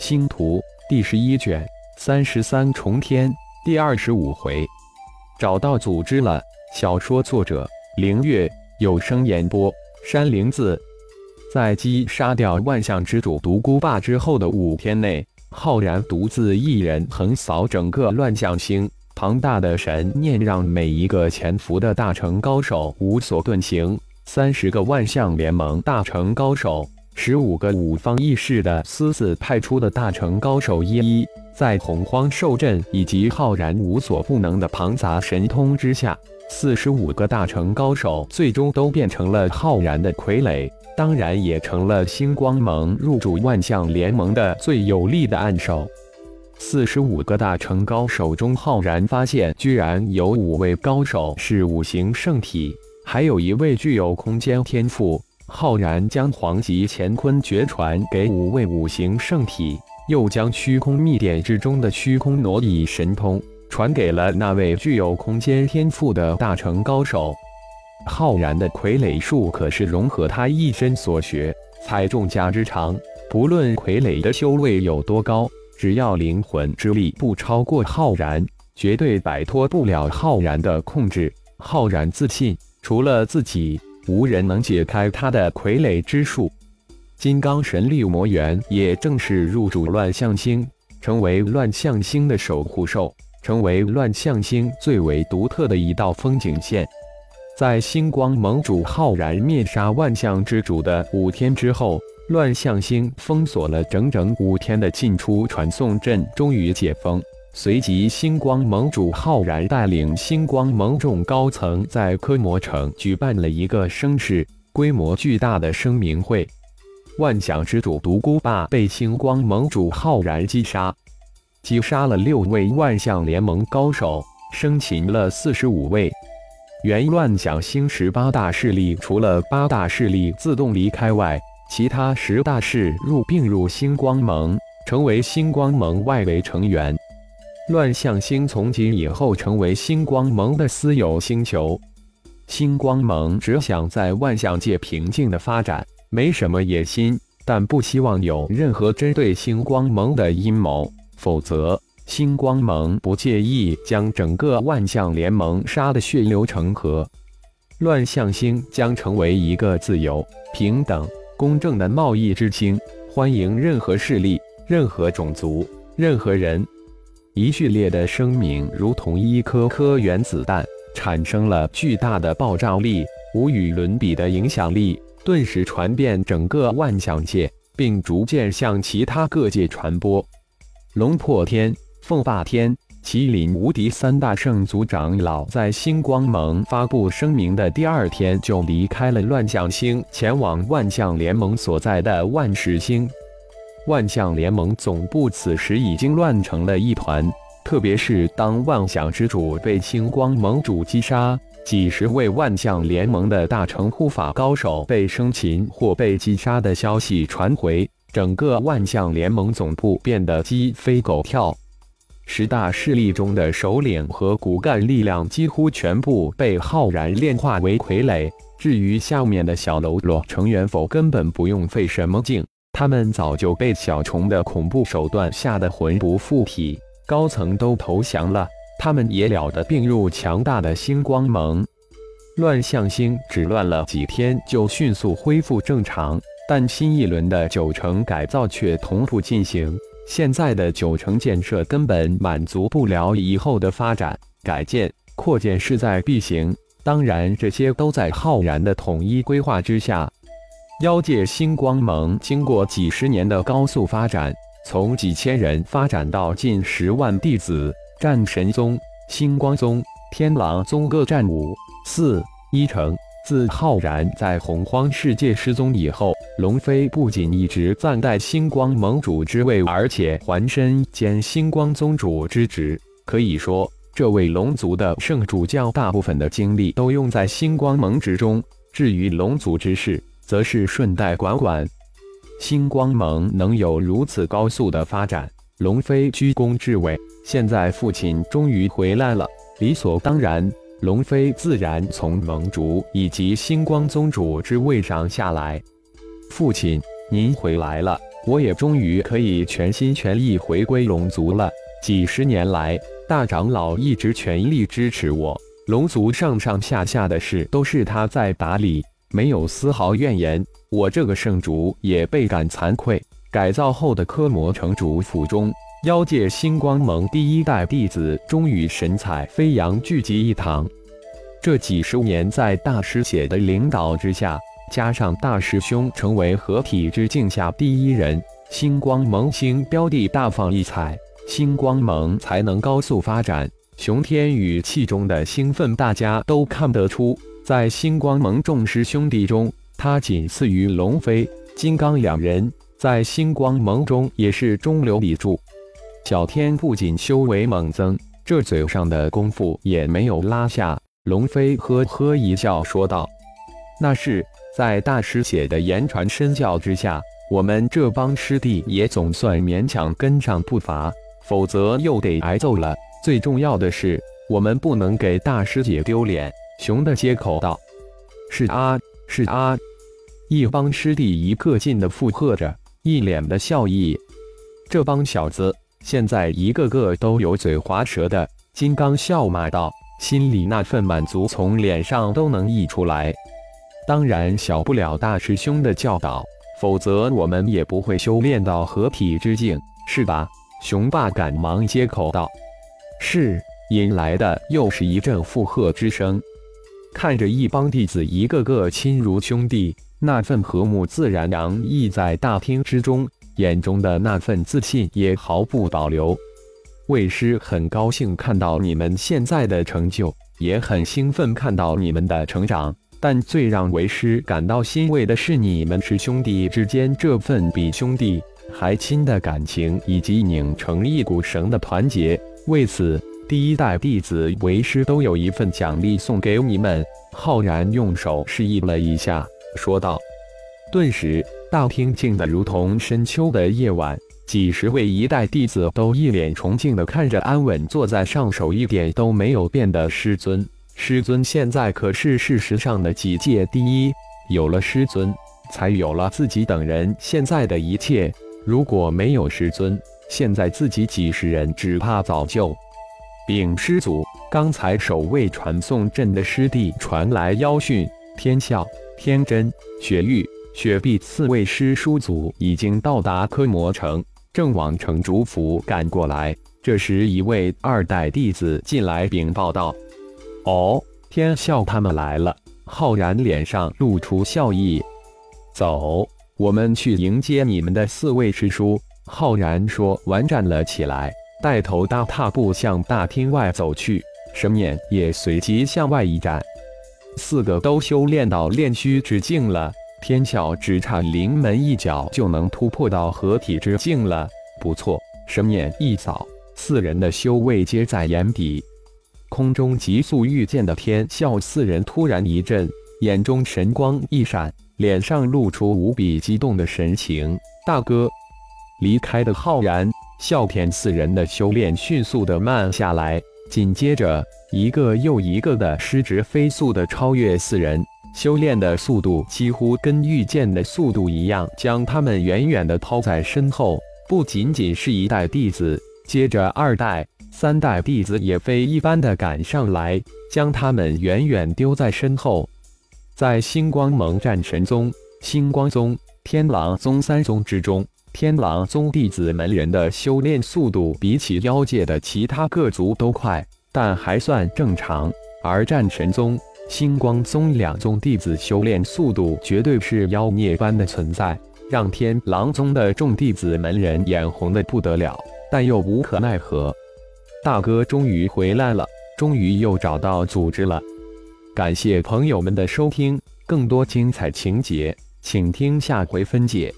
星图第11卷33重天第25回。找到组织了。小说作者凌月，有声演播山灵子。在击杀掉万象之主独孤霸之后的5天内，浩然独自一人横扫整个乱象星，庞大的神念让每一个潜伏的大成高手无所遁形，30个万象联盟大成高手，15个五方议事的私自派出的大成高手一一，在洪荒兽阵以及浩然无所不能的庞杂神通之下，45个大成高手最终都变成了浩然的傀儡，当然也成了星光盟入主万象联盟的最有力的暗手。45个大成高手中，浩然发现居然有5位高手是五行圣体，还有一位具有空间天赋。浩然将黄极乾坤诀传给5位五行圣体，又将虚空秘典之中的虚空挪移神通传给了那位具有空间天赋的大成高手。浩然的傀儡术可是融合他一身所学，采众家之长，不论傀儡的修为有多高，只要灵魂之力不超过浩然，绝对摆脱不了浩然的控制。浩然自信，除了自己无人能解开他的傀儡之术。金刚神力魔猿也正式入主乱象星，成为乱象星的守护兽，成为乱象星最为独特的一道风景线。在星光盟主浩然灭杀万象之主的5天之后，乱象星封锁了整整5天的进出传送阵终于解封。随即星光盟主浩然带领星光盟众高层在科摩城举办了一个声势规模巨大的声明会。万象之主独孤霸被星光盟主浩然击杀了6位万象联盟高手，生擒了45位。原乱象星18大势力除了8大势力自动离开外，其他10大势并入星光盟，成为星光盟外围成员。乱象星从今以后成为星光盟的私有星球。星光盟只想在万象界平静的发展，没什么野心，但不希望有任何针对星光盟的阴谋，否则星光盟不介意将整个万象联盟杀得血流成河。乱象星将成为一个自由、平等、公正的贸易之星，欢迎任何势力、任何种族、任何人。一系列的声明如同一颗原子弹，产生了巨大的爆炸力，无与伦比的影响力顿时传遍整个万象界，并逐渐向其他各界传播。龙破天、凤霸天、麒麟无敌3大圣族长老在星光盟发布声明的第2天就离开了乱象星，前往万象联盟所在的万石星。万象联盟总部此时已经乱成了一团，特别是当万象之主被星光盟主击杀，几10位万象联盟的大成护法高手被生擒或被击杀的消息传回，整个万象联盟总部变得鸡飞狗跳。10大势力中的首领和骨干力量几乎全部被浩然炼化为傀儡，至于下面的小喽啰成员否根本不用费什么劲。他们早就被小虫的恐怖手段吓得魂不附体，高层都投降了，他们也了得并入强大的星光盟。乱象星只乱了几天就迅速恢复正常，但新一轮的9城改造却同步进行，现在的9城建设根本满足不了以后的发展，改建、扩建势在必行，当然这些都在浩然的统一规划之下。妖界星光盟经过几10年的高速发展，从几千人发展到近10万弟子，战神宗、星光宗、天狼宗各占5、4、1城。自浩然在洪荒世界失踪以后，龙飞不仅一直暂代星光盟主之位，而且还身兼星光宗主之职。可以说，这位龙族的圣主将大部分的精力都用在星光盟之中，至于龙族之事则是顺带管。星光盟能有如此高速的发展，龙飞居功至伟，现在父亲终于回来了，理所当然，龙飞自然从盟主以及星光宗主之位上下来。父亲，您回来了。我也终于可以全心全意回归龙族了。几十年来，大长老一直全力支持我，龙族上上下下的事都是他在打理，没有丝毫怨言。我这个圣主也倍感惭愧。改造后的科摩城主府中，妖界星光盟第一代弟子终于神采飞扬，聚集一堂。这几十年在大师姐的领导之下，加上大师兄成为合体之境下第一人，星光盟星标的大放异彩，星光盟才能高速发展。熊天宇气中的兴奋大家都看得出，在星光盟众师兄弟中，他仅次于龙飞、金刚两人，在星光盟中也是中流砥柱。小天不仅修为猛增，这嘴上的功夫也没有拉下。龙飞呵呵一笑说道：“那是在大师姐的言传身教之下，我们这帮师弟也总算勉强跟上步伐，否则又得挨揍了。最重要的是，我们不能给大师姐丢脸。”熊的接口道：“是啊，是啊。”一帮师弟一个劲的附和着，一脸的笑意。这帮小子现在一个个都油嘴滑舌的，金刚笑骂道。心里那份满足从脸上都能溢出来，当然少不了大师兄的教导，否则我们也不会修炼到合体之境，是吧？熊爸赶忙接口道。是，引来的又是一阵附和之声。看着一帮弟子一个个亲如兄弟，那份和睦自然洋溢在大厅之中，眼中的那份自信也毫不保留。魏师很高兴看到你们现在的成就，也很兴奋看到你们的成长，但最让为师感到欣慰的是你们师兄弟之间这份比兄弟还亲的感情以及拧成一股绳的团结。为此，第一代弟子为师都有一份奖励送给你们。浩然用手示意了一下，说道。顿时，大厅静得如同深秋的夜晚。几十位一代弟子都一脸崇敬地看着安稳坐在上首一点都没有变的师尊。师尊现在可是事实上的几届第一，有了师尊，才有了自己等人现在的一切。如果没有师尊，现在自己几十人只怕早就……禀师祖，刚才守卫传送阵的师弟传来妖讯，天笑、天真、雪域、雪碧四位师叔祖已经到达科摩城。正往城主府赶过来，这时一位二代弟子进来禀报道：“哦，天笑他们来了。”浩然脸上露出笑意：“走，我们去迎接你们的四位师叔。”浩然说完站了起来，带头大踏步向大厅外走去，神眼也随即向外一展。四个都修炼到炼虚之境了。天笑只差临门一脚就能突破到合体之境了，不错，神眼一扫，四人的修为皆在眼底。空中急速遇见的天笑四人突然一震，眼中神光一闪，脸上露出无比激动的神情。大哥，离开的浩然、笑天四人的修炼迅速的慢下来，紧接着一个又一个的师侄飞速的超越四人。修炼的速度几乎跟遇见的速度一样，将他们远远地抛在身后。不仅仅是一代弟子，接着二代、三代弟子也非一般的赶上来，将他们远远丢在身后。在星光盟战神宗、星光宗、天狼宗三宗之中，天狼宗弟子们人的修炼速度比起妖界的其他各族都快，但还算正常。而战神宗、星光宗两宗弟子修炼速度绝对是妖孽般的存在，让天狼宗的众弟子们人眼红的不得了，但又无可奈何。大哥终于回来了，终于又找到组织了。感谢朋友们的收听，更多精彩情节，请听下回分解。